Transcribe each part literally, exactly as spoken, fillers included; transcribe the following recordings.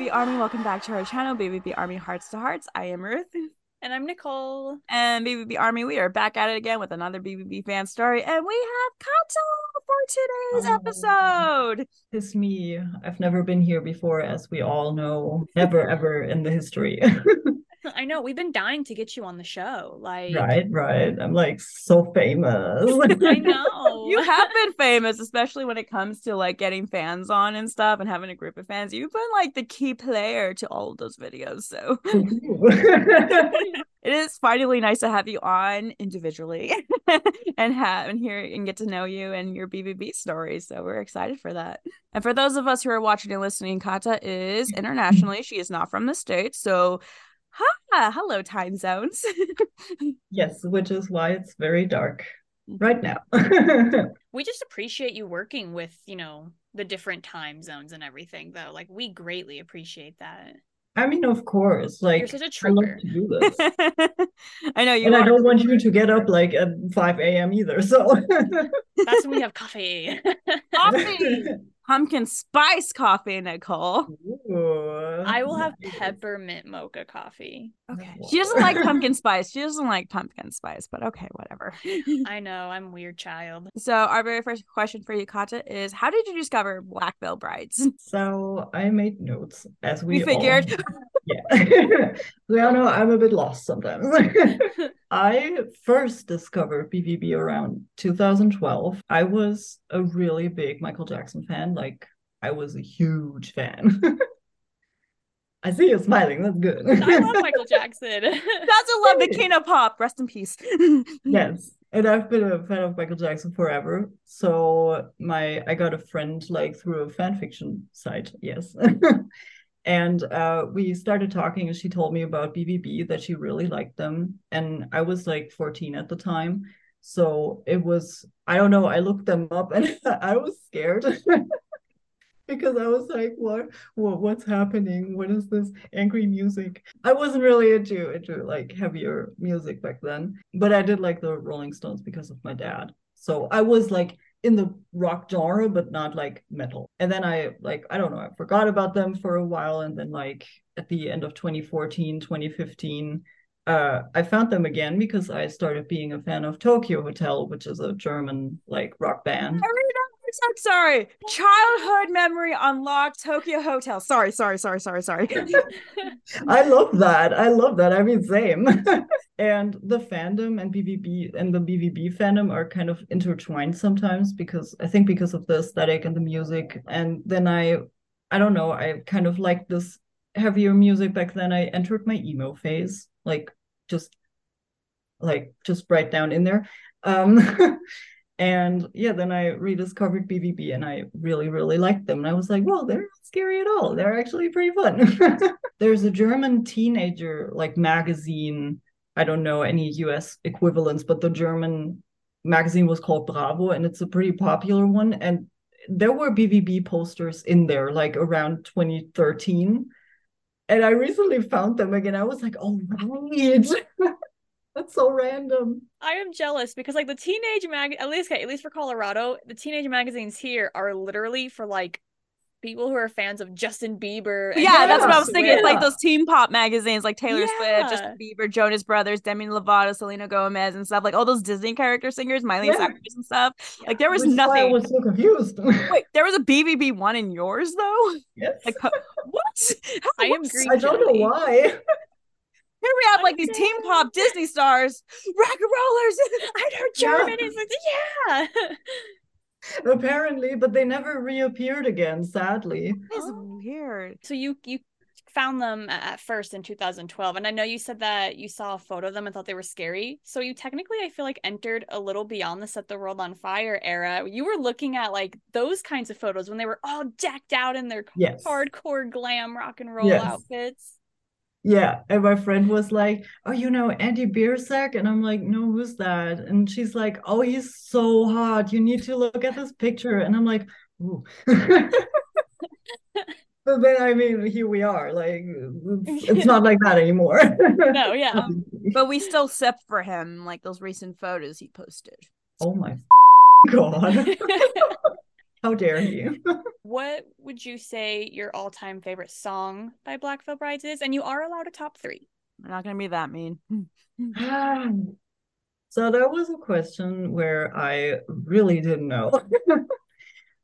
B V B Army, welcome back to our channel, B V B Army Hearts to Hearts. I am Ruth. And I'm Nicole. And B V B Army, we are back at it again with another B V B fan story. And we have Kata for today's oh, episode. It's me. I've never been here before, as we all know. Never, ever in the history. I know. We've been dying to get you on the show. Like, Right, right. I'm like so famous. I know. You have been famous, especially when it comes to like getting fans on and stuff and having a group of fans. You've been like the key player to all of those videos. So it is finally nice to have you on individually and have and hear and get to know you and your B V B story. So we're excited for that. And for those of us who are watching and listening, Kata is internationally. She is not from the States. So ha! Hello, time zones. Yes, which is why it's very dark right now. We just appreciate you working with, you know, the different time zones and everything, though. Like, we greatly appreciate that. I mean, of course. Like, you're such a trooper. I love to do this. I know you. And I don't want you to get up like at five a m either. So that's when we have coffee. Coffee. Pumpkin spice coffee, Nicole. Ooh, I will have nice. Peppermint mocha coffee. Okay. She doesn't like pumpkin spice. She doesn't like pumpkin spice, but okay, whatever. I know. I'm a weird child. So our very first question for you, Kata, is how did you discover Black Veil Brides? So I made notes, as we, we figured. All... Yeah. We all know I'm a bit lost sometimes. I first discovered B V B around two thousand twelve. I was a really big Michael Jackson fan. Like, I was a huge fan. I see you smiling. That's good. I love Michael Jackson. That's a love the king of pop. Rest in peace. Yes. And I've been a fan of Michael Jackson forever. So my I got a friend like through a fan fiction site. Yes. And uh, we started talking and she told me about B V B, that she really liked them. And I was like fourteen at the time. So it was, I don't know, I looked them up and I was scared because I was like, what, what, what's happening? What is this angry music? I wasn't really into, into like heavier music back then, but I did like the Rolling Stones because of my dad. So I was like in the rock genre, but not like metal. And then I like, I don't know, I forgot about them for a while. And then like at the end of twenty fourteen, twenty fifteen, uh, I found them again because I started being a fan of Tokio Hotel, which is a German like rock band. I really don't, I'm so sorry. Childhood memory unlocked, Tokio Hotel. Sorry, sorry, sorry, sorry, sorry. I love that. I love that. I mean, same. And the fandom and B V B and the B V B fandom are kind of intertwined sometimes because I think because of the aesthetic and the music. And then I, I don't know, I kind of liked this heavier music back then. I entered my emo phase, like just, like just right down in there. Um, and yeah, then I rediscovered B V B and I really, really liked them. And I was like, well, they're not scary at all. They're actually pretty fun. There's a German teenager like magazine. I don't know any U S equivalents, but the German magazine was called Bravo, and it's a pretty popular one. And there were B V B posters in there, like around twenty thirteen. And I recently found them again. I was like, oh, right. That's so random. I am jealous because like the teenage mag, at least, at least for Colorado, the teenage magazines here are literally for like people who are fans of Justin Bieber. And yeah, that's what I was thinking. It's like those teen pop magazines like Taylor yeah. Swift, Justin Bieber, Jonas Brothers, Demi Lovato, Selena Gomez and stuff. Like all those Disney character singers, Miley yeah. Cyrus and stuff. Yeah. Like there was Which nothing. I was so confused. Wait, there was a B V B one in yours though? Yes. Like, what? How, I am green. I don't know why. Here we have like these teen pop Disney stars, rock and rollers. I know German yeah. is like, yeah. Apparently, but they never reappeared again, sadly. That's oh. weird. So you you found them at first in two thousand twelve, and I know you said that you saw a photo of them and thought they were scary. So you technically, I feel like, entered a little beyond the Set the World on Fire era. You were looking at like those kinds of photos when they were all decked out in their yes. hardcore glam rock and roll yes. outfits. Yeah, and my friend was like, oh, you know, Andy Biersack? And I'm like, no, who's that? And she's like, oh, he's so hot. You need to look at this picture. And I'm like, ooh. But then, I mean, here we are. Like, it's not like that anymore. No, yeah. But we still sep for him, like those recent photos he posted. Oh, my God. How dare you? What would you say your all-time favorite song by Black Veil Brides is? And you are allowed a top three. I'm not going to be that mean. um, so that was a question where I really didn't know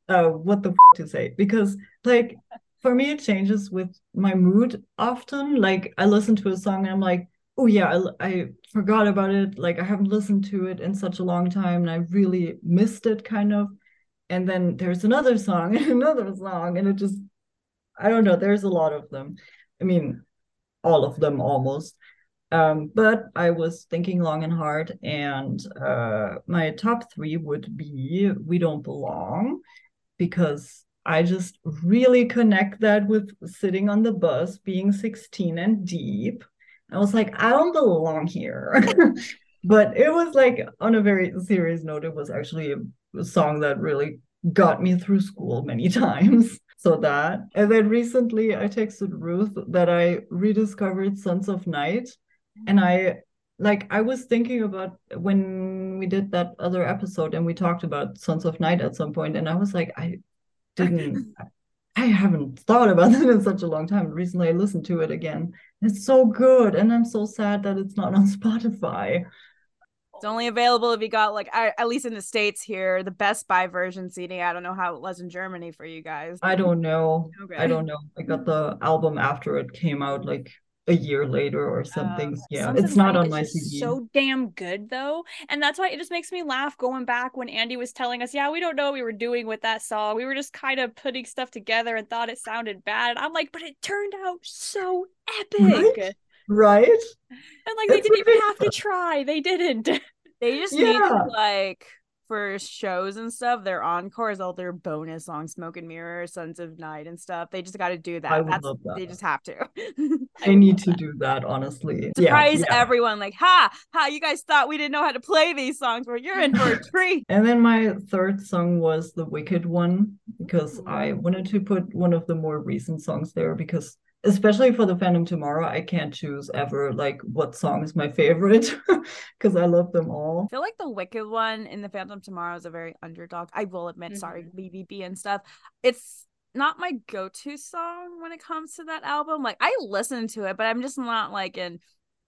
uh, what the f- to say. Because, like, for me, it changes with my mood often. Like, I listen to a song and I'm like, oh yeah, I, I forgot about it. Like, I haven't listened to it in such a long time and I really missed it, kind of. And then there's another song and another song, and it just, I don't know, there's a lot of them. I mean, all of them almost. Um, but I was thinking long and hard, and uh, my top three would be We Don't Belong, because I just really connect that with sitting on the bus, being sixteen and deep. I was like, I don't belong here. But it was like, on a very serious note, it was actually a song that really got me through school many times. So that. And then recently I texted Ruth that I rediscovered Sons of Night. And I, like, I was thinking about when we did that other episode and we talked about Sons of Night at some point. And I was like, I didn't, I haven't thought about it in such a long time. Recently I listened to it again. It's so good. And I'm so sad that it's not on Spotify. It's only available if you got, like, I, at least in the States here, the Best Buy version C D. I don't know how it was in Germany for you guys. I don't know. Okay. I don't know. I got the album after it came out, like, a year later or something. Um, yeah, it's not on my C D. So damn good, though. And that's why it just makes me laugh going back when Andy was telling us, yeah, we don't know what we were doing with that song. We were just kind of putting stuff together and thought it sounded bad. And I'm like, but it turned out so epic. Right? Right? And like, they it's didn't ridiculous. Even have to try. They didn't. They just yeah. need to, like, for shows and stuff, their encores, all their bonus songs, Smoke and Mirrors, Sons of Night and stuff. They just got to do that. I would That's, love that. They just have to. They need to that. do that, honestly. Surprise yeah, yeah. everyone. Like, ha, ha, you guys thought we didn't know how to play these songs. Well, you're in for a treat. And then my third song was The Wicked One, because mm-hmm. I wanted to put one of the more recent songs there, because especially for the Phantom Tomorrow, I can't choose ever, like, what song is my favorite, because I love them all. I feel like The Wicked One in the Phantom Tomorrow is a very underdog. I will admit, mm-hmm. sorry, B V B and stuff. It's not my go-to song when it comes to that album. Like, I listen to it, but I'm just not, like, in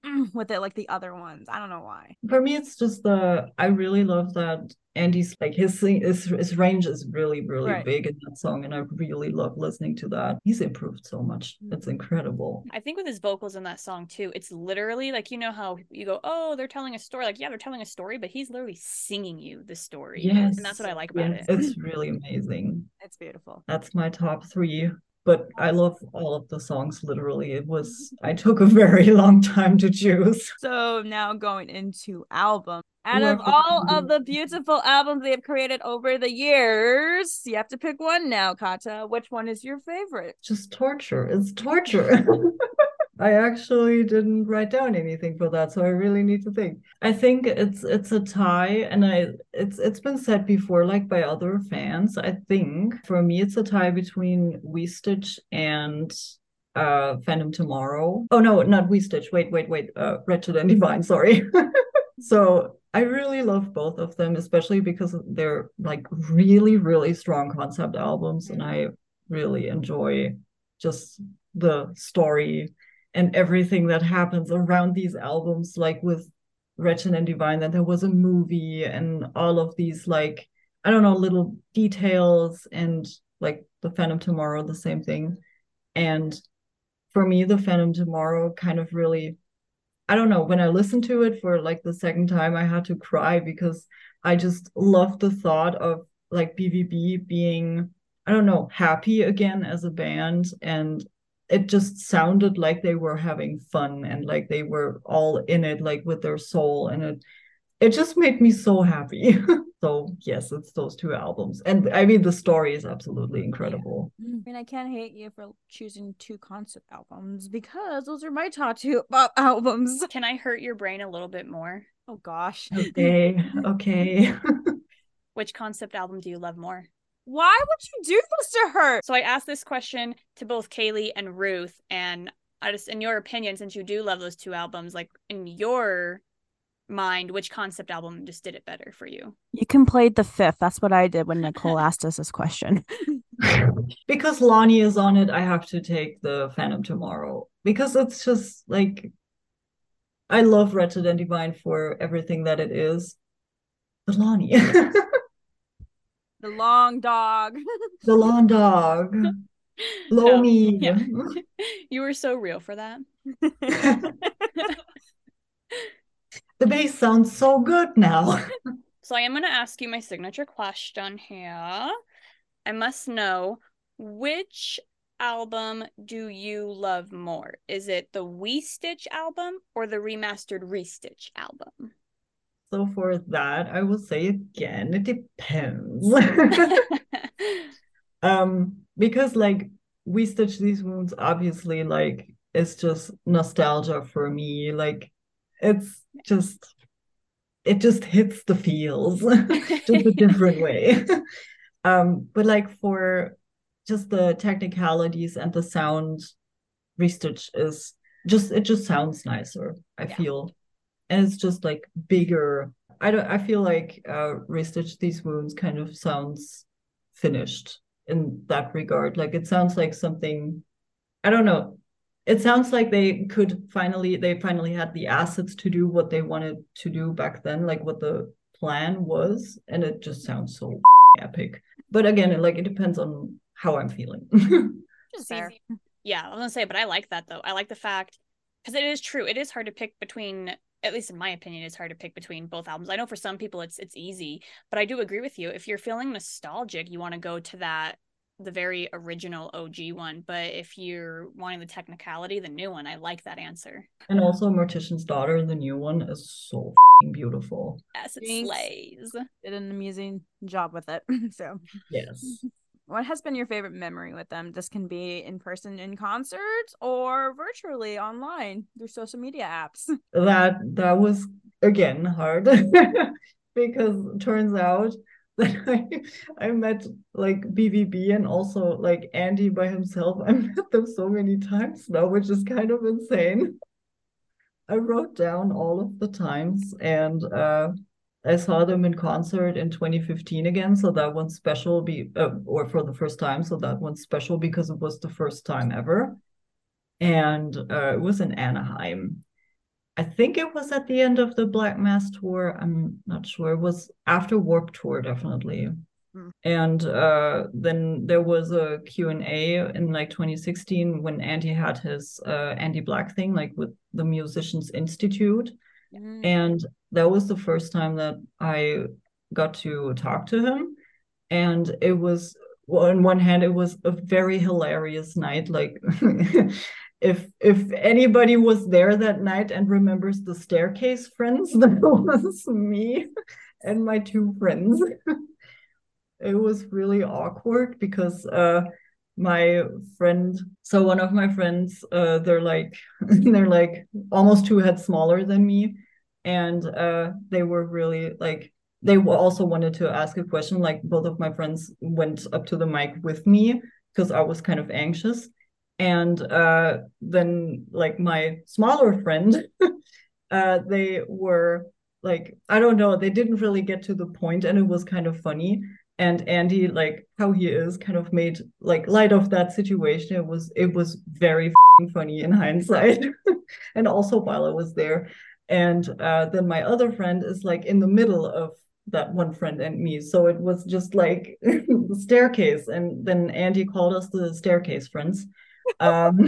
mm, with it like the other ones. I don't know why. For me, it's just the, I really love that Andy's, like, his thing, his, his range is really, really right. big in that song, and I really love listening to that. He's improved so much. It's incredible. I think with his vocals in that song too, it's literally like, you know how you go, oh, they're telling a story. Like, yeah, they're telling a story, but he's literally singing you the story. Yes. And that's what I like about yes. it. It's really amazing. It's beautiful. That's my top three. But I love all of the songs, literally. It was, I took a very long time to choose. So now going into album. Out of all of the beautiful albums they have created over the years, you have to pick one now, Kata. Which one is your favorite? Just torture. It's torture. I actually didn't write down anything for that, so I really need to think. I think it's it's a tie, and I it's it's been said before, like, by other fans. I think for me, it's a tie between We Stitch and uh, Phantom Tomorrow. Oh no, not We Stitch. Wait, wait, wait. Uh, Wretched and Divine. Sorry. So I really love both of them, especially because they're, like, really, really strong concept albums, and I really enjoy just the story and everything that happens around these albums, like with Wretched and Divine, that there was a movie and all of these, like, I don't know, little details, and like the Phantom Tomorrow, the same thing. And for me, the Phantom Tomorrow kind of really, I don't know, when I listened to it for like the second time, I had to cry because I just loved the thought of, like, B V B being, I don't know, happy again as a band, and it just sounded like they were having fun and like they were all in it, like, with their soul. And it it just made me so happy. So yes, it's those two albums. And I mean, the story is absolutely incredible. Yeah. I mean, I can't hate you for choosing two concept albums, because those are my top two albums. Can I hurt your brain a little bit more? Oh gosh. Okay. Okay. Which concept album do you love more? Why would you do this to her? So I asked this question to both Kaylee and Ruth, and I just, in your opinion, since you do love those two albums, like, in your mind which concept album just did it better for you. You completed the fifth. That's what I did when Nicole asked us this question. Because Lonnie is on it, I have to take the Phantom Tomorrow, because it's just like, I love Wretched and Divine for everything that it is, but Lonnie. The long dog. The long dog. Lonnie. No, yeah. You were so real for that. The bass sounds so good now. So I am going to ask you my signature question here. I must know, which album do you love more? Is it the We Stitch album or the remastered Re-Stitch album? So for that, I will say again, it depends. um, because like We Stitch These Wounds, obviously, like it's just nostalgia for me. Like, it's just, it just hits the feels just a different way. Um, but like for just the technicalities and the sound, Re-Stitch is just, it just sounds nicer, I yeah. feel. And it's just like bigger. I don't, I feel like uh, Re-Stitch These Wounds kind of sounds finished in that regard. Like it sounds like something, I don't know. It sounds like they could finally, they finally had the assets to do what they wanted to do back then, like what the plan was. And it just sounds so epic. But again, it, like, it depends on how I'm feeling. Just easy. Yeah, I was gonna say, but I like that though. I like the fact, because it is true. It is hard to pick between, at least in my opinion, it's hard to pick between both albums. I know for some people it's it's easy, but I do agree with you. If you're feeling nostalgic, you want to go to that, the very original O G one, but if you're wanting the technicality, the new one, I like that answer. And also Mortician's Daughter, the new one, is so f-ing beautiful. Yes, it Thanks. slays. Did an amazing job with it. So yes. What has been your favorite memory with them? This can be in person in concert or virtually online through social media apps. That that was again hard because it turns out that I, I met like B V B and also like Andy by himself. I met them so many times now, which is kind of insane. I wrote down all of the times, and uh, I saw them in concert in twenty fifteen again. So that one's special, be uh, or for the first time. So that one's special because it was the first time ever. And uh, it was in Anaheim. I think it was at the end of the Black Mass tour. I'm not sure. It was after Warp Tour, definitely. Mm. And uh, then there was a Q and A in like twenty sixteen when Andy had his uh, Andy Black thing, like with the Musicians Institute. Mm. And that was the first time that I got to talk to him. And it was, well, on one hand, it was a very hilarious night. Like, If if anybody was there that night and remembers the staircase friends, that was me and my two friends. It was really awkward because uh, my friend, so one of my friends, uh, they're like they're like almost two heads smaller than me, and uh, they were really like they also wanted to ask a question. Like both of my friends went up to the mic with me because I was kind of anxious. And uh, then, like, my smaller friend, uh, they were, like, I don't know, they didn't really get to the point, and it was kind of funny. And Andy, like, how he is, kind of made, like, light of that situation. It was, it was very f-ing funny in hindsight, and also while I was there. And uh, then my other friend is, like, in the middle of that one friend and me. So it was just, like, the staircase. And then Andy called us the staircase friends. um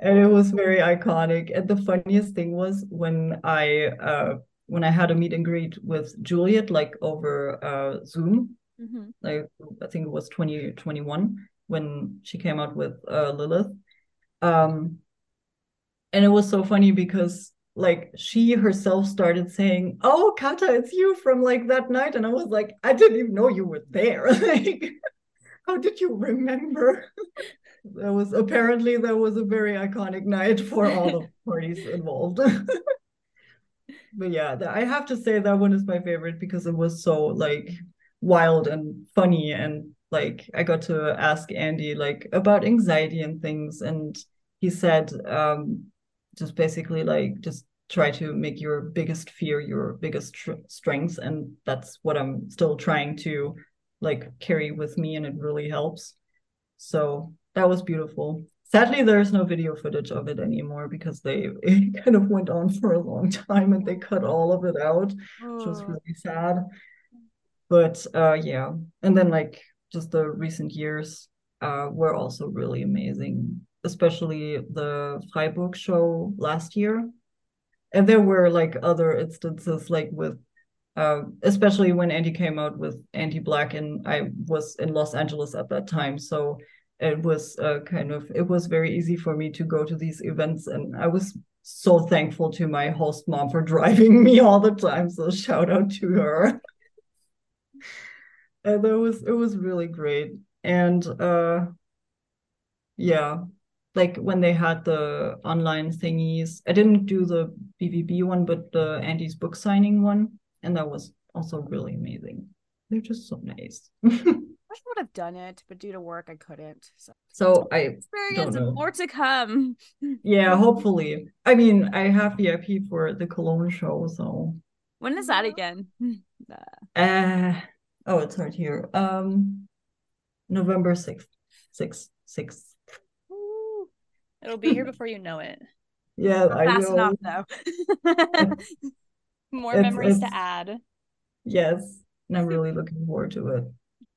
and it was very iconic. And the funniest thing was when I uh when I had a meet and greet with Juliet, like over uh Zoom, mm-hmm. like I think it was twenty twenty-one when she came out with uh Lilith, um and it was so funny because like she herself started saying, "Oh, Kata, it's you from like that night," and I was like, I didn't even know you were there. Like, how did you remember? That was apparently that was a very iconic night for all the parties involved. But yeah, the, I have to say that one is my favorite because it was so like wild and funny, and like I got to ask Andy like about anxiety and things, and he said um, just basically like just try to make your biggest fear your biggest strengths, and that's what I'm still trying to like carry with me, and it really helps. So that was beautiful. Sadly, there's no video footage of it anymore because they it kind of went on for a long time and they cut all of it out, oh. which was really sad. But uh, yeah, and then like just the recent years uh, were also really amazing, especially the Freiburg show last year. And there were like other instances like with, uh, especially when Andy came out with Andy Black, and I was in Los Angeles at that time. So it was uh, kind of, it was very easy for me to go to these events, and I was so thankful to my host mom for driving me all the time. So shout out to her. And it was, it was really great. And uh, yeah, like when they had the online thingies, I didn't do the B V B one, but the Andy's book signing one. And that was also really amazing. They're just so nice. I would have done it, but due to work, I couldn't. So, so I experience don't know. More to come. Yeah, hopefully. I mean, I have V I P for the Cologne show, so. When is that again? Uh, oh, it's hard here. Um, November sixth. sixth, sixth. It'll be here before you know it. Yeah, I know. Fast enough, though. More it's, memories it's, to add. Yes, and I'm really looking forward to it.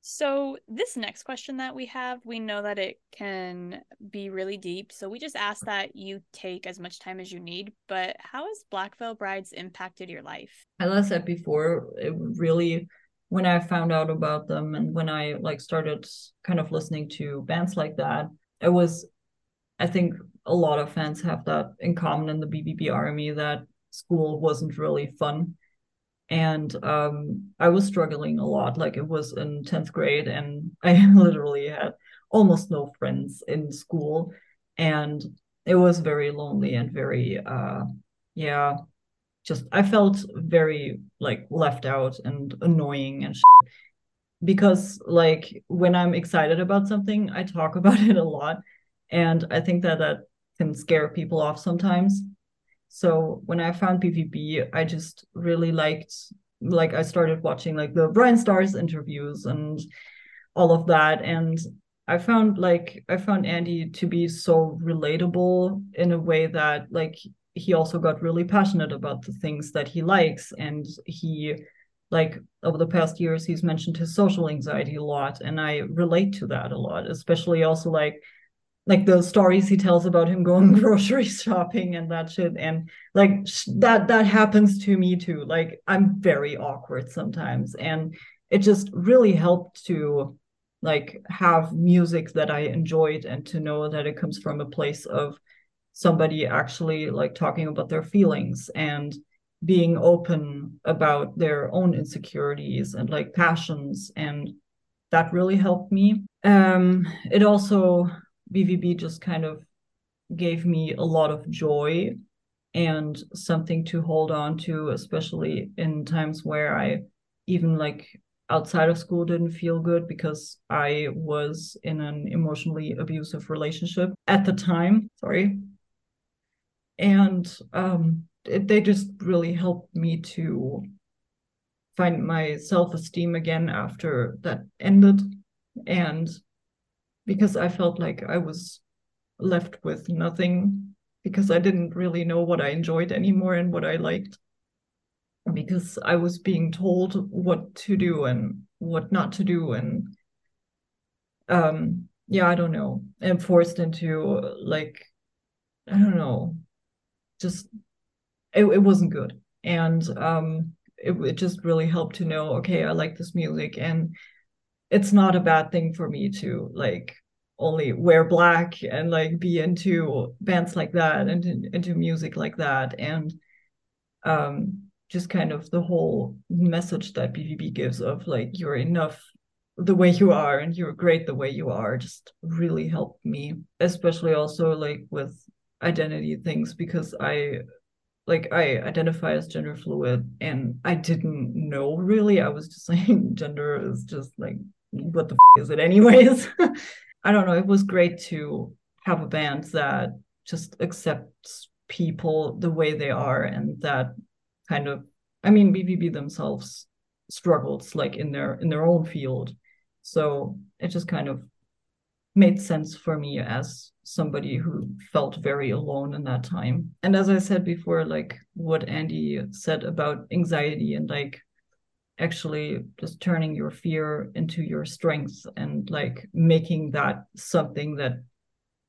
So this next question that we have, we know that it can be really deep. So we just ask that you take as much time as you need. But how has Black Veil Brides impacted your life? As I said before, it really, when I found out about them and when I like started kind of listening to bands like that, it was... I think a lot of fans have that in common in the B V B Army, that school wasn't really fun. And um, I was struggling a lot. Like it was in tenth grade and I literally had almost no friends in school. And it was very lonely and very, uh, yeah, just I felt very like left out and annoying and shit. Because like when I'm excited about something, I talk about it a lot. And I think that that can scare people off sometimes. So when I found B V B, I just really liked, like I started watching like the Brian Stars interviews and all of that. And I found like, I found Andy to be so relatable in a way that like, he also got really passionate about the things that he likes. And he like, over the past years, he's mentioned his social anxiety a lot. And I relate to that a lot, especially also like, like the stories he tells about him going grocery shopping and that shit. And like sh that, that happens to me too. Like I'm very awkward sometimes. And it just really helped to like have music that I enjoyed and to know that it comes from a place of somebody actually like talking about their feelings and being open about their own insecurities and like passions. And that really helped me. Um, it also, B V B just kind of gave me a lot of joy and something to hold on to, especially in times where I even like outside of school didn't feel good because I was in an emotionally abusive relationship at the time. Sorry. And um, it, they just really helped me to find my self-esteem again after that ended. And because I felt like I was left with nothing because I didn't really know what I enjoyed anymore and what I liked, because I was being told what to do and what not to do. And um, yeah, I don't know. And forced into like, I don't know, just, it, it wasn't good. And um, it, it just really helped to know, okay, I like this music and it's not a bad thing for me to like only wear black and like be into bands like that and into music like that. And um, just kind of the whole message that B V B gives of like, you're enough the way you are and you're great the way you are, just really helped me, especially also like with identity things, because I like I identify as gender fluid and I didn't know really. I was just saying gender is just like, what the f is it anyways? I don't know. It was great to have a band that just accepts people the way they are, and that kind of, I mean, B V B themselves struggles like in their in their own field, so it just kind of made sense for me as somebody who felt very alone in that time. And as I said before, like what Andy said about anxiety and like actually just turning your fear into your strength and like making that something that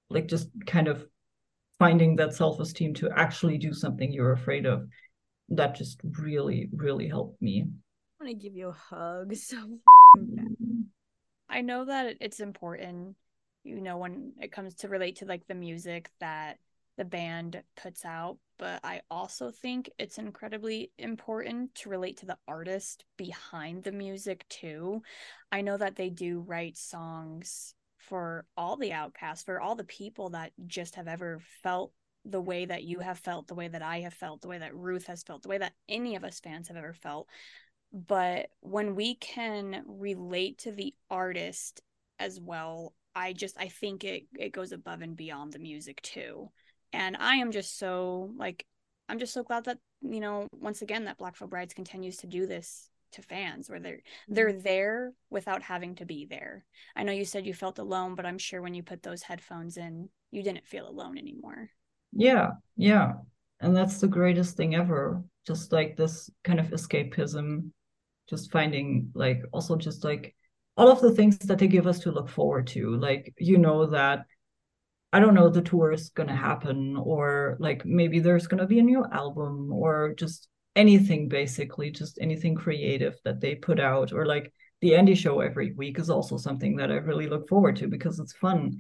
like just kind of finding that self-esteem to actually do something you're afraid of, that just really, really helped me. I want to give you a hug so bad. I know that it's important, you know, when it comes to relate to like the music that the band puts out, but I also think it's incredibly important to relate to the artist behind the music too. I know that they do write songs for all the outcasts, for all the people that just have ever felt the way that you have felt, the way that I have felt, the way that Ruth has felt, the way that any of us fans have ever felt. But when we can relate to the artist as well, I just, I think it, it goes above and beyond the music too. And I am just so, like, I'm just so glad that, you know, once again, that Black Veil Brides continues to do this to fans, where they're they're there without having to be there. I know you said you felt alone, but I'm sure when you put those headphones in, you didn't feel alone anymore. Yeah, yeah. And that's the greatest thing ever. Just like this kind of escapism, just finding like also just like all of the things that they give us to look forward to. Like, you know that, I don't know, the tour is going to happen, or like maybe there's going to be a new album, or just anything, basically just anything creative that they put out. Or like the Andy show every week is also something that I really look forward to because it's fun.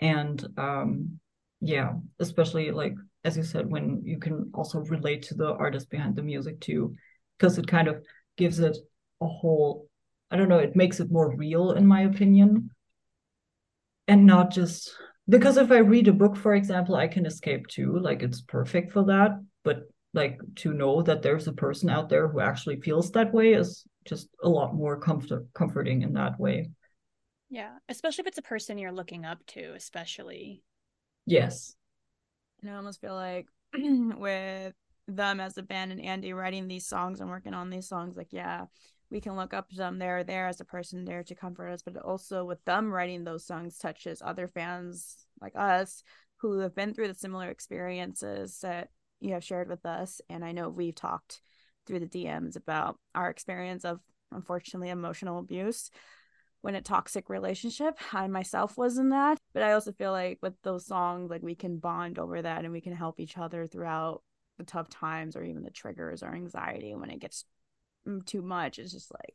And um, yeah, especially like, as you said, when you can also relate to the artist behind the music too, because it kind of gives it a whole, I don't know, it makes it more real in my opinion. And not just, because if I read a book, for example, I can escape too, like it's perfect for that. But like to know that there's a person out there who actually feels that way is just a lot more comfort comforting in that way. Yeah, especially if it's a person you're looking up to, especially. Yes. And I almost feel like with them as a band and Andy writing these songs and working on these songs, like, yeah, we can look up to them. They're there as a person there to comfort us, but also with them writing those songs touches other fans like us who have been through the similar experiences that you have shared with us. And I know we've talked through the D Ms about our experience of, unfortunately, emotional abuse when a toxic relationship. I myself was in that, but I also feel like with those songs, like we can bond over that and we can help each other throughout the tough times or even the triggers or anxiety when it gets too much. It's just like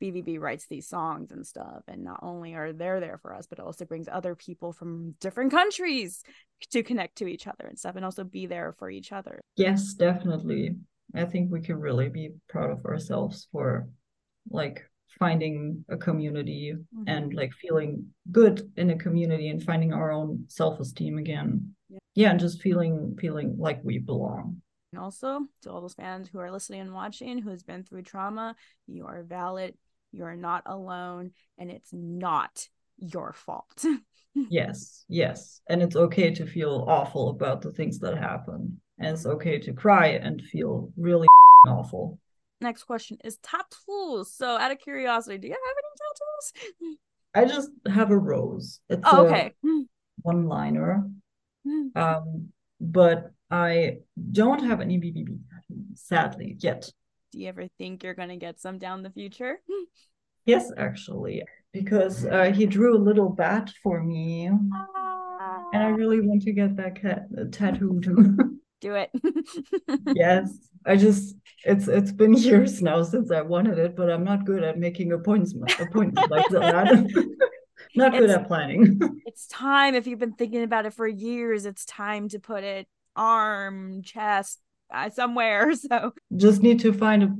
B V B writes these songs and stuff, and not only are they there for us, but it also brings other people from different countries to connect to each other and stuff, and also be there for each other. Yes, definitely. I think we can really be proud of ourselves for like finding a community, mm-hmm. and like feeling good in a community and finding our own self-esteem again. Yeah. Yeah, and just feeling feeling like we belong. And also to all those fans who are listening and watching who's been through trauma, you are valid, you are not alone, and it's not your fault. Yes, yes. And it's okay to feel awful about the things that happen. And it's okay to cry and feel really awful. Next question is tattoos. So out of curiosity, do you have any tattoos? I just have a rose. It's oh, okay. A one-liner. Um, but I don't have any B B B tattoos, sadly, yet. Do you ever think you're going to get some down the future? Yes, actually, because uh, he drew a little bat for me. Ah. And I really want to get that cat uh, tattooed. Do it. Yes. I just, it's it's been years now since I wanted it, but I'm not good at making appointments, appointments like that. Not good it's, at planning. It's time. If you've been thinking about it for years, it's time to put it arm, chest, uh, somewhere. So just need to find a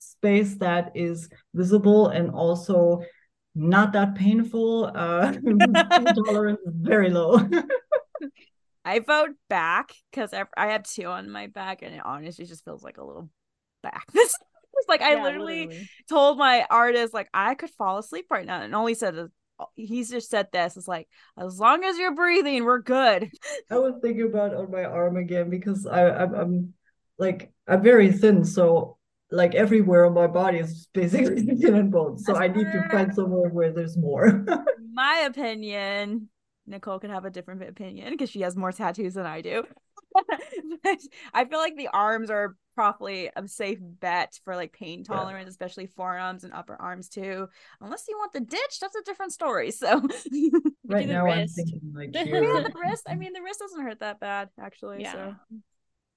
space that is visible and also not that painful. Uh, tolerance is very low. I vote back, because I, I had two on my back, and it honestly just feels like a little back. This was like, yeah, I literally, literally told my artist, like, I could fall asleep right now, and all he said is, he's just said this. It's like, as long as you're breathing, we're good. I was thinking about on my arm again, because I, I'm, I'm like, I'm very thin. So like everywhere on my body is basically skin and bones. So I need to find somewhere where there's more. My opinion, Nicole could have a different opinion because she has more tattoos than I do. But I feel like the arms are probably a safe bet for like pain tolerance, yeah. especially forearms and upper arms too. Unless you want the ditch, that's a different story. So right now wrist. I'm thinking like the wrist. I mean, the wrist doesn't hurt that bad actually. Yeah. So.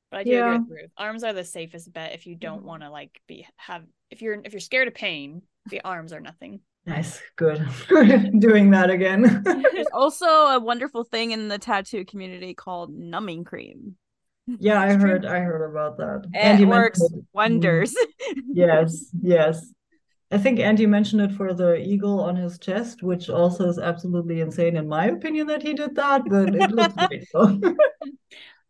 But I do yeah. agree with Ruth. Arms are the safest bet if you don't want to like be have if you're if you're scared of pain. The arms are nothing. Nice, good. Doing that again. There's also a wonderful thing in the tattoo community called numbing cream. Yeah, I heard I heard about that. It Andy works mentioned- wonders. Yes, yes. I think Andy mentioned it for the eagle on his chest, which also is absolutely insane in my opinion that he did that, but it looks great. So.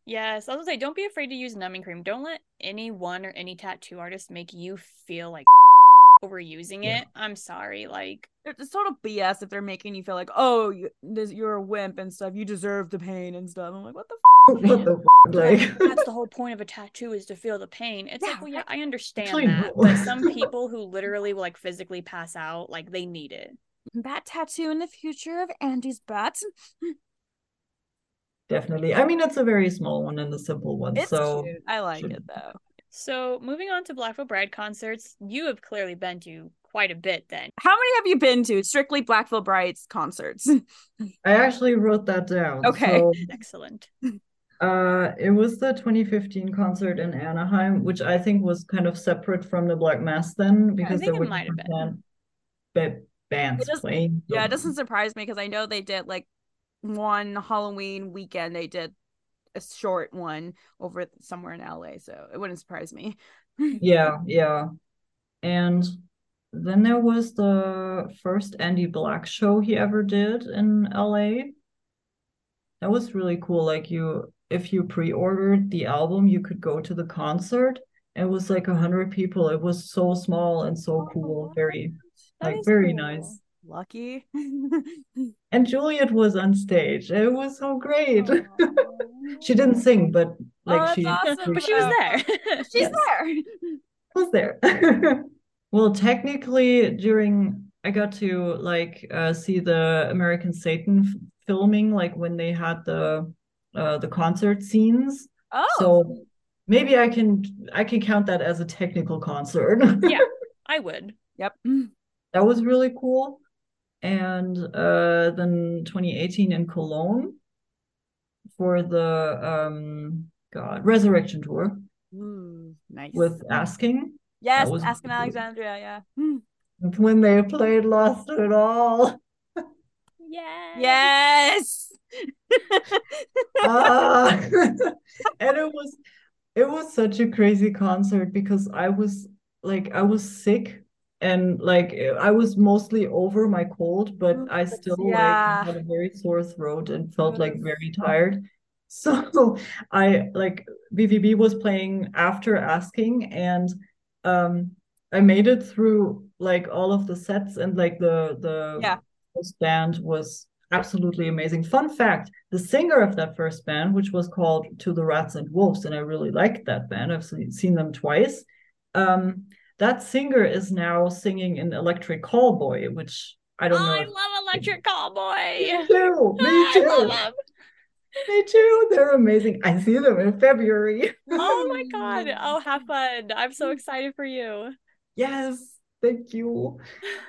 Yes, I was gonna say, don't be afraid to use numbing cream. Don't let anyone or any tattoo artist make you feel like overusing yeah. it. I'm sorry, like it's total B S if they're making you feel like, oh, you're a wimp and stuff. You deserve the pain and stuff. I'm like, what the f-? What the f-? Like that's the whole point of a tattoo is to feel the pain. It's yeah, like, well, yeah, I understand that, know. But some people who literally will like physically pass out, like they need it. Bat tattoo in the future of Andy's butt. Definitely. I mean, it's a very small one and a simple one. It's so cute. I like should... it though. So moving on to Black Veil Bride concerts, you have clearly been to quite a bit then. How many have you been to? Strictly Black Veil Brides concerts. I actually wrote that down. Okay. So, excellent. Uh, it was the twenty fifteen concert in Anaheim, which I think was kind of separate from the Black Mass then. Because yeah, I think it might have been. Band, bands it playing. Yeah, it doesn't surprise me because I know they did like one Halloween weekend they did a short one over somewhere in L A, so it wouldn't surprise me. yeah yeah and then there was the first Andy Black show he ever did in L A. That was really cool. Like you if you pre-ordered the album you could go to the concert. It was like a hundred people. It was so small and so cool. Very that like very cool. Nice lucky. And Juliet was on stage. It was so great. She didn't sing, but like oh, she awesome. But she was there. She's yes. there. Was there. Well, technically during I got to like uh, see the American Satan f- filming like when they had the uh, the concert scenes. Oh. So maybe I can I can count that as a technical concert. Yeah, I would. Yep. That was really cool. And uh, then twenty eighteen in Cologne for the um, God Resurrection Tour. Ooh, nice. With Asking. Yes, Asking cool. Alexandria, yeah. When they played Lost It All. Yes. Yes. uh, and it was it was such a crazy concert because I was like I was sick. And like I was mostly over my cold, but I still yeah. like had a very sore throat and felt like very tired. So I like B V B was playing after Asking, and um, I made it through like all of the sets, and like the the yeah. first band was absolutely amazing. Fun fact: the singer of that first band, which was called To the Rats and Wolves, and I really liked that band. I've seen them twice. Um, That singer is now singing in Electric Callboy, which I don't oh, know. I love Electric Callboy. Me too. Me too. I love me too. They're amazing. I see them in February. Oh my God. Oh, have fun. I'm so excited for you. Yes. Thank you.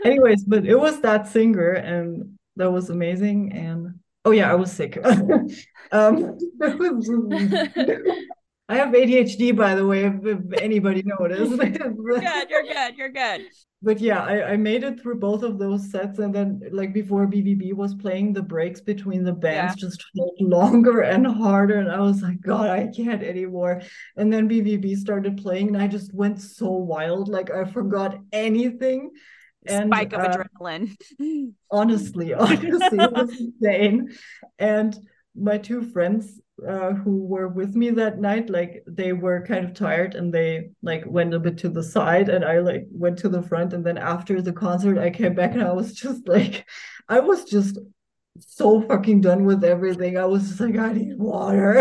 Anyways, but it was that singer and that was amazing. And oh yeah, I was sick. um, I have A D H D, by the way, if, if anybody noticed. You're good, you're good, you're good. But yeah, I, I made it through both of those sets. And then like before B V B was playing, the breaks between the bands yeah. just felt longer and harder. And I was like, God, I can't anymore. And then B V B started playing and I just went so wild. Like I forgot anything. And, Spike of uh, adrenaline. Honestly, honestly, it was insane. And my two friends uh, who were with me that night, like they were kind of tired and they like went a bit to the side, and I like went to the front. And then after the concert, I came back and I was just like, I was just so fucking done with everything. I was just like, I need water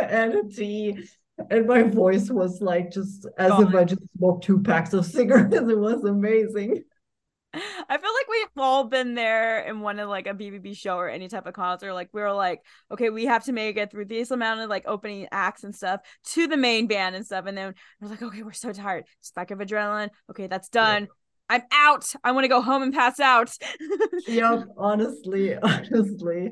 and a tea. And my voice was like just as oh. if I just smoked two packs of cigarettes. It was amazing. I feel like we've all been there in one of like a B V B show or any type of concert. Like we were like, okay, we have to make it through this amount of like opening acts and stuff to the main band and stuff. And then we're like, okay, we're so tired. Spike of adrenaline. Okay, that's done. Yeah. I'm out. I want to go home and pass out. Yep, honestly, honestly.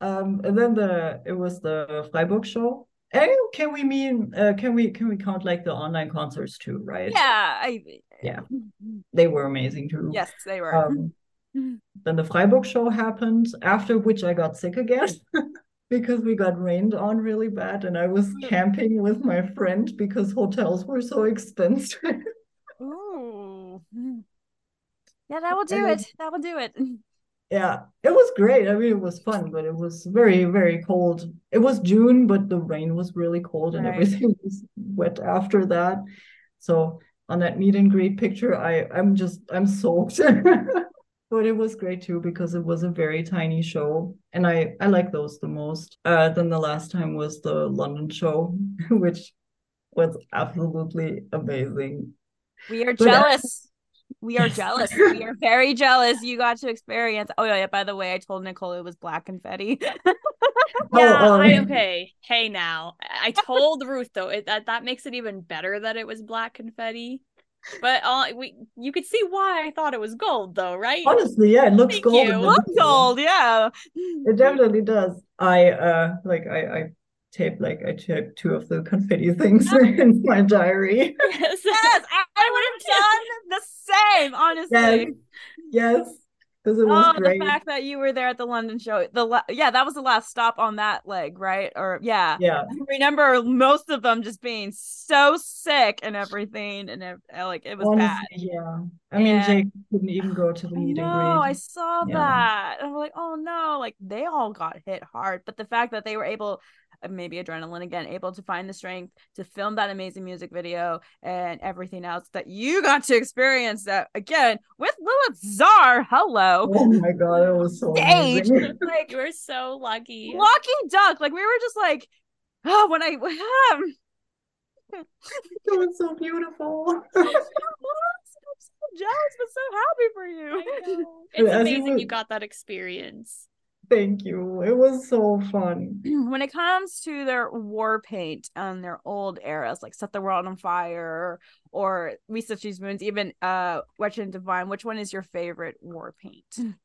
Um, and then the it was the Freiburg show. And can we mean uh, can we can we count like the online concerts too, right? Yeah, I yeah, they were amazing too. Yes, they were. Um, then the Freiburg show happened, after which I got sick again because we got rained on really bad, and I was camping with my friend because hotels were so expensive. Ooh, yeah, that will do and it. Then, that will do it. Yeah, it was great. I mean, it was fun, but it was very, very cold. It was June, but the rain was really cold and right. everything was wet after that. So on that meet and greet picture, I, I'm just, I'm soaked. But it was great too, because it was a very tiny show. And I, I like those the most. Uh, then the last time was the London show, which was absolutely amazing. We are but jealous. I- We are jealous. We are very jealous. You got to experience. Oh, yeah. By the way, I told Nicole it was black confetti. yeah, oh, um... I, okay. Hey, now. I told Ruth, though, it, that, that makes it even better that it was black confetti. But uh, we, you could see why I thought it was gold, though, right? Honestly, yeah. It looks Thank gold. It looks gold, yeah. It definitely does. I, uh, like, I... I... tape like I taped two of the confetti things oh. in my diary. Yes, yes, I, I would have done the same, honestly. Yes, because yes, it was oh, great. The fact that you were there at the London show, the la- yeah, that was the last stop on that leg, right? Or yeah, yeah. I remember most of them just being so sick and everything, and it, like it was honestly, bad. Yeah, I mean, and... Jake couldn't even go to the meeting. No, I saw yeah. that. And I'm like, oh no, like they all got hit hard, but the fact that they were able. Maybe adrenaline again, able to find the strength to film that amazing music video and everything else that you got to experience that again with Lilith Czar. Hello. Oh my God, it was so stage. Amazing. Like, we're so lucky. Lucky duck. Like we were just like, oh, when I um... it was so beautiful. It was. I'm so jealous, but so happy for you. I know. It's As amazing you, were... you got that experience. Thank you. It was so fun. When it comes to their war paint and their old eras, like Set the World on Fire or We Stitch These Wounds, even uh, Wretched and Divine, which one is your favorite war paint?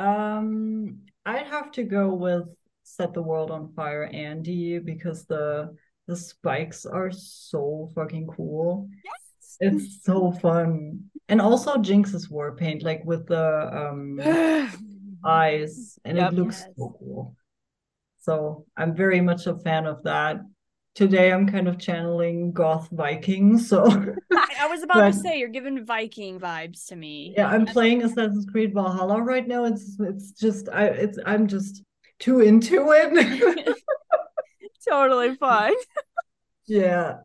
Um, I'd have to go with Set the World on Fire, Andy, because the the spikes are so fucking cool. Yes! It's so fun. And also Jinx's war paint, like with the... um. eyes and yep, it looks yes. so cool. So I'm very much a fan of that. Today I'm kind of channeling goth Viking, so I was about but, to say you're giving Viking vibes to me. Yeah, I'm That's playing like... Assassin's Creed Valhalla right now. It's it's just I it's I'm just too into it. Totally fine. Yeah.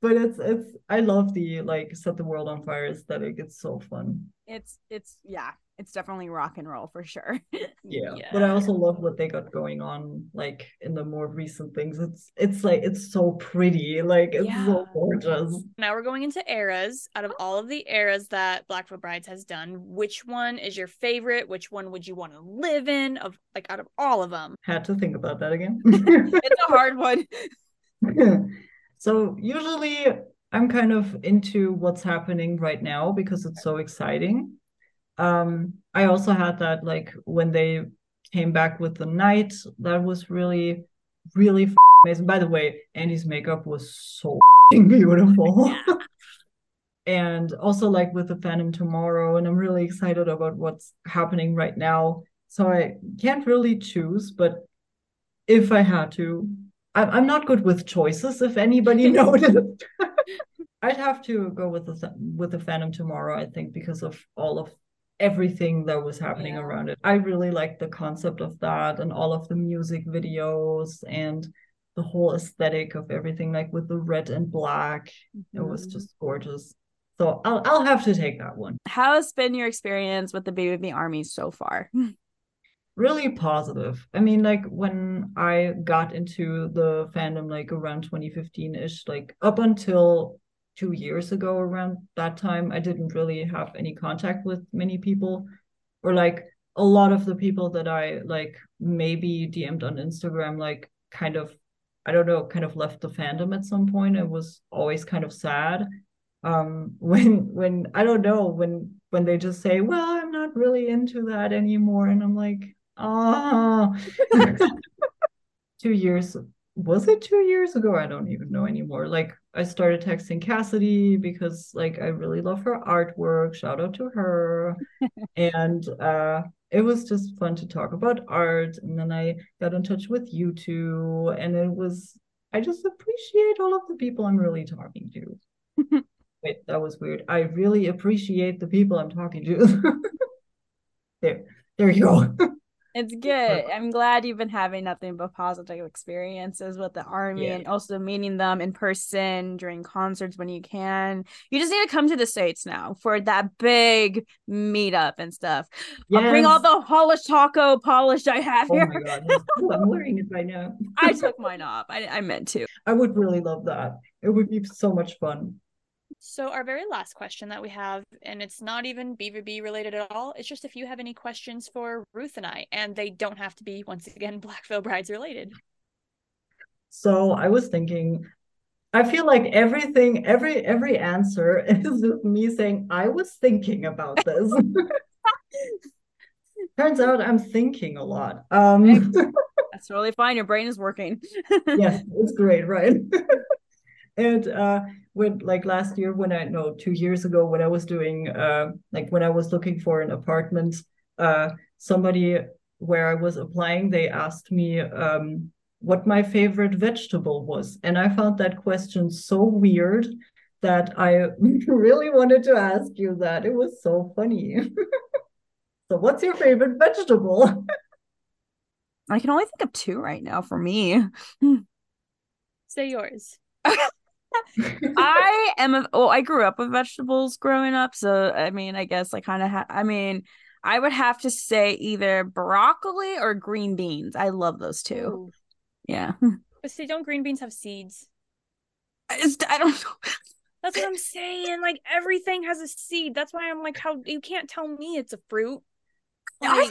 But it's it's I love the like Set the World on Fire aesthetic. It's so fun. It's it's yeah. It's definitely rock and roll for sure. yeah. yeah. But I also love what they got going on like in the more recent things. It's it's like it's so pretty. Like it's yeah. so gorgeous. Now we're going into eras. Out of all of the eras that Black Veil Brides has done, which one is your favorite? Which one would you want to live in of like out of all of them? Had to think about that again. It's a hard one. So usually I'm kind of into what's happening right now because it's so exciting. Um, I also had that like when they came back with the night, that was really, really f- amazing. By the way, Andy's makeup was so f- beautiful. And also like with the Phantom Tomorrow, and I'm really excited about what's happening right now. So I can't really choose, but if I had to, I- I'm not good with choices, if anybody noticed. I'd have to go with the, with the Phantom Tomorrow, I think, because of all of everything that was happening yeah. around it. I really liked the concept of that, and all of the music videos and the whole aesthetic of everything, like with the red and black. Mm-hmm. It was just gorgeous. So I'll I'll have to take that one. How has been your experience with the B V B Army so far? Really positive. I mean, like when I got into the fandom, like around twenty fifteen ish, like up until two years ago, around that time, I didn't really have any contact with many people, or like a lot of the people that I like maybe D M'd on Instagram, like kind of, I don't know, kind of left the fandom at some point. It was always kind of sad. Um, when, when, I don't know, when, when they just say, well, I'm not really into that anymore. And I'm like, ah, two years, was it two years ago? I don't even know anymore. Like I started texting Cassidy because like, I really love her artwork, shout out to her. and, uh, it was just fun to talk about art. And then I got in touch with you two, and it was, I just appreciate all of the people I'm really talking to. Wait, that was weird. I really appreciate the people I'm talking to. there, there you go. It's good. I'm glad you've been having nothing but positive experiences with the Army yeah. and also meeting them in person during concerts when you can. You just need to come to the States now for that big meetup and stuff. Yes. I'll bring all the Polish taco polish I have oh here. My God. I'm wearing it right now. I took mine off. I, I meant to. I would really love that. It would be so much fun. So our very last question that we have, and it's not even B V B related at all, it's just if you have any questions for Ruth and I, and they don't have to be, once again, Black Veil Brides related. So I was thinking, I feel like everything, every every answer is just me saying, I was thinking about this. Turns out I'm thinking a lot. Um, That's totally fine. Your brain is working. Yes, it's great, right? And uh, when like last year, when I no two years ago, when I was doing uh, like when I was looking for an apartment, uh, somebody where I was applying, they asked me um, what my favorite vegetable was, and I found that question so weird that I really wanted to ask you that. It was so funny. So, what's your favorite vegetable? I can only think of two right now for me. Say yours. I am a, well I grew up with vegetables growing up, so I mean I guess I kind of ha- I mean I would have to say either broccoli or green beans. I love those two. Ooh. Yeah, but see, don't green beans have seeds? I, just, I don't know. That's what I'm saying, like everything has a seed. That's why I'm like, how you can't tell me it's a fruit, like... I,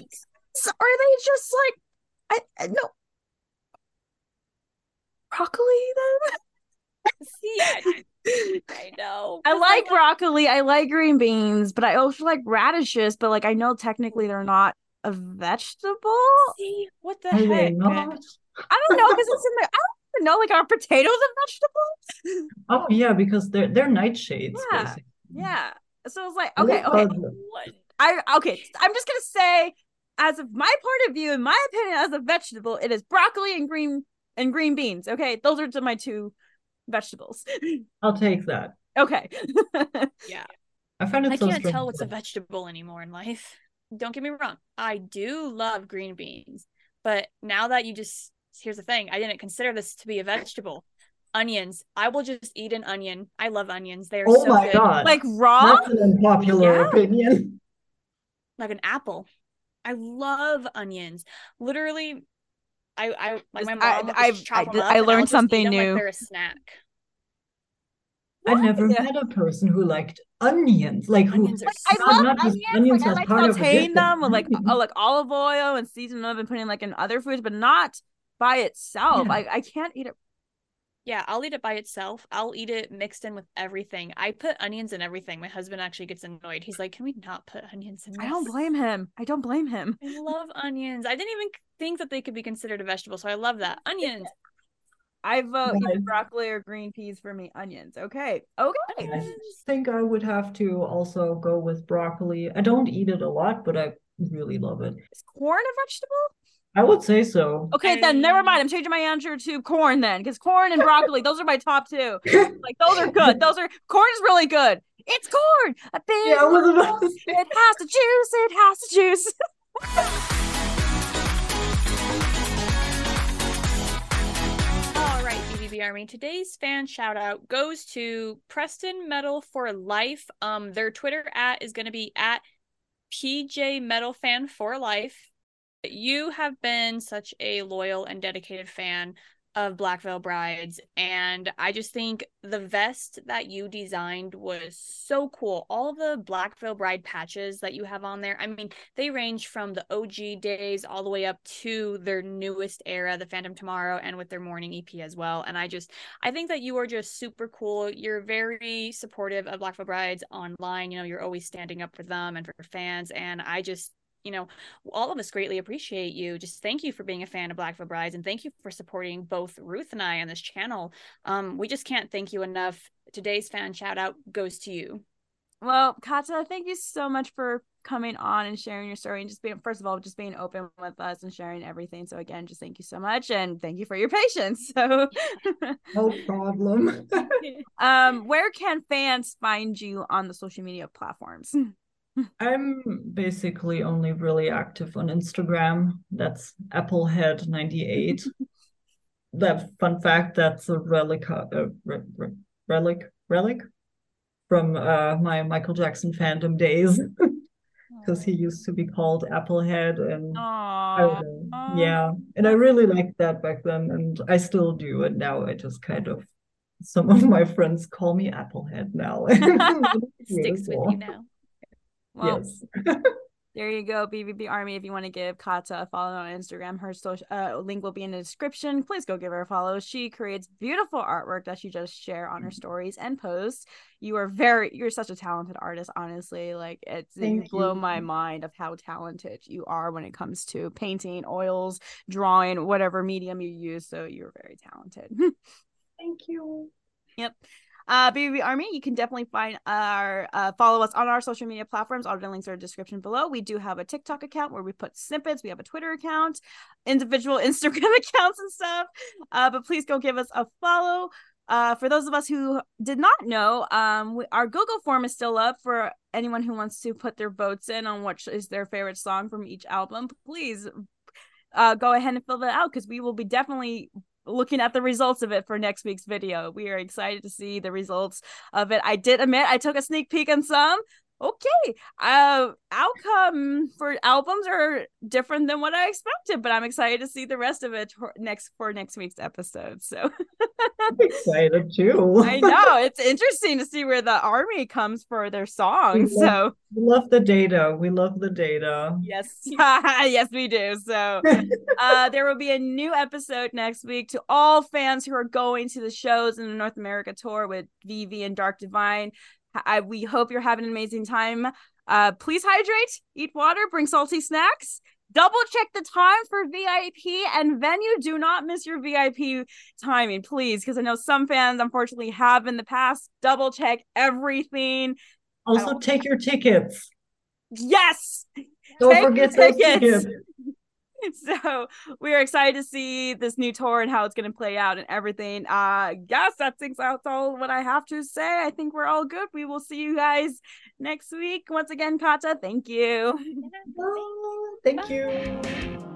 so are they just like I, I no broccoli then? See, I, I know. I like broccoli. I like green beans, but I also like radishes. But like, I know technically they're not a vegetable. See, what the I heck? Not. I don't know because it's in the. I don't even know. Like, are potatoes a vegetable? Oh yeah, because they're they're nightshades. Yeah, basically. Yeah. So it's like, okay, okay. I okay. I'm just gonna say, as of my point of view, in my opinion, as a vegetable, it is broccoli and green and green beans. Okay, those are my two. Vegetables. I'll take that. Okay. Yeah. I find it I so can't strange. Tell what's a vegetable anymore in life. Don't get me wrong. I do love green beans, but now that you just here's the thing, I didn't consider this to be a vegetable. Onions. I will just eat an onion. I love onions. They are oh so my good. God. Like raw. That's an unpopular yeah. opinion. Like an apple. I love onions. Literally. I I like my mom I, just I, chop I, them I, up I learned something new. Like they're a snack. What? I never yeah. met a person who liked onions. Like who? Onions like, so I love not onions. onions like, I like sauteing them with like oh, like olive oil and seasoning them and putting like in other foods, but not by itself. Yeah. I I can't eat it. Yeah, I'll eat it by itself. I'll eat it mixed in with everything. I put onions in everything. My husband actually gets annoyed. He's like, can we not put onions in this? I don't blame him. I don't blame him. I love onions. I didn't even think that they could be considered a vegetable, so I love that. Onions. I vote either broccoli or green peas for me. Onions. Okay. Okay. I think I would have to also go with broccoli. I don't eat it a lot, but I really love it. Is corn a vegetable? I would say so. Okay, then never mind. I'm changing my answer to corn then, because corn and broccoli, those are my top two. Like those are good. Those are corn is really good. It's corn. A big yeah, I was about to say. It has to juice. It has to juice. All right, B V B Army. Today's fan shout out goes to Preston Metal for Life. Um, their Twitter at is going to be at P J Metal Fan for Life. You have been such a loyal and dedicated fan of Black Veil Brides, and I just think the vest that you designed was so cool. All the Black Veil Bride patches that you have on there, I mean, they range from the O G days all the way up to their newest era, the Phantom Tomorrow, and with their morning E P as well. And I just, I think that you are just super cool. You're very supportive of Black Veil Brides online. You know, you're always standing up for them and for fans, and I just, you know, all of us greatly appreciate you. Just thank you for being a fan of Black Veil Brides, and thank you for supporting both Ruth and I on this channel. Um, we just can't thank you enough. Today's fan shout out goes to you. Well, Kata, thank you so much for coming on and sharing your story and just being, first of all, just being open with us and sharing everything. So again, just thank you so much, and thank you for your patience. So no problem. um, where can fans find you on the social media platforms? I'm basically only really active on Instagram. That's Applehead ninety-eight. That fun fact, that's a relic uh, re- re- relic relic from uh, my Michael Jackson fandom days, because he used to be called Applehead, and I, uh, yeah and I really liked that back then, and I still do, and now I just kind of, some of my friends call me Applehead now. It sticks with you now. Well, yes. There you go, B V B Army. If you want to give Kata a follow on Instagram, her social uh, link will be in the description. Please go give her a follow. She creates beautiful artwork that she just share on her stories and posts. You are very, you're such a talented artist, honestly. Like, it's, it blew my mind of how talented you are when it comes to painting, oils, drawing, whatever medium you use. So you're very talented. Thank you. Yep. Uh, B B B Army, you can definitely find our uh, follow us on our social media platforms. All the links are in the description below. We do have a TikTok account where we put snippets. We have a Twitter account, individual Instagram accounts and stuff. Uh, but please go give us a follow. Uh, for those of us who did not know, um, we, our Google form is still up for anyone who wants to put their votes in on what is their favorite song from each album. Please uh, go ahead and fill that out, because we will be definitely looking at the results of it for next week's video. We are excited to see the results of it. I did admit I took a sneak peek on some. Okay. Uh, outcome for albums are different than what I expected, but I'm excited to see the rest of it for next for next week's episode. So I'm excited too. I know. It's interesting to see where the Army comes for their songs. We love, so we love the data. We love the data. Yes. Yes, we do. So uh, there will be a new episode next week. To all fans who are going to the shows in the North America tour with V V and Dark Divine, I, we hope you're having an amazing time. Uh, please hydrate, eat water, bring salty snacks. Double check the time for V I P and venue. Do not miss your V I P timing, please, because I know some fans, unfortunately, have in the past. Double check everything. Also, um, take your tickets. Yes! Don't take forget those tickets. tickets. So we are excited to see this new tour and how it's going to play out and everything. Uh, yes, I think that's all what I have to say. I think we're all good. We will see you guys next week. Once again, Kata, thank you. Thank you. Bye.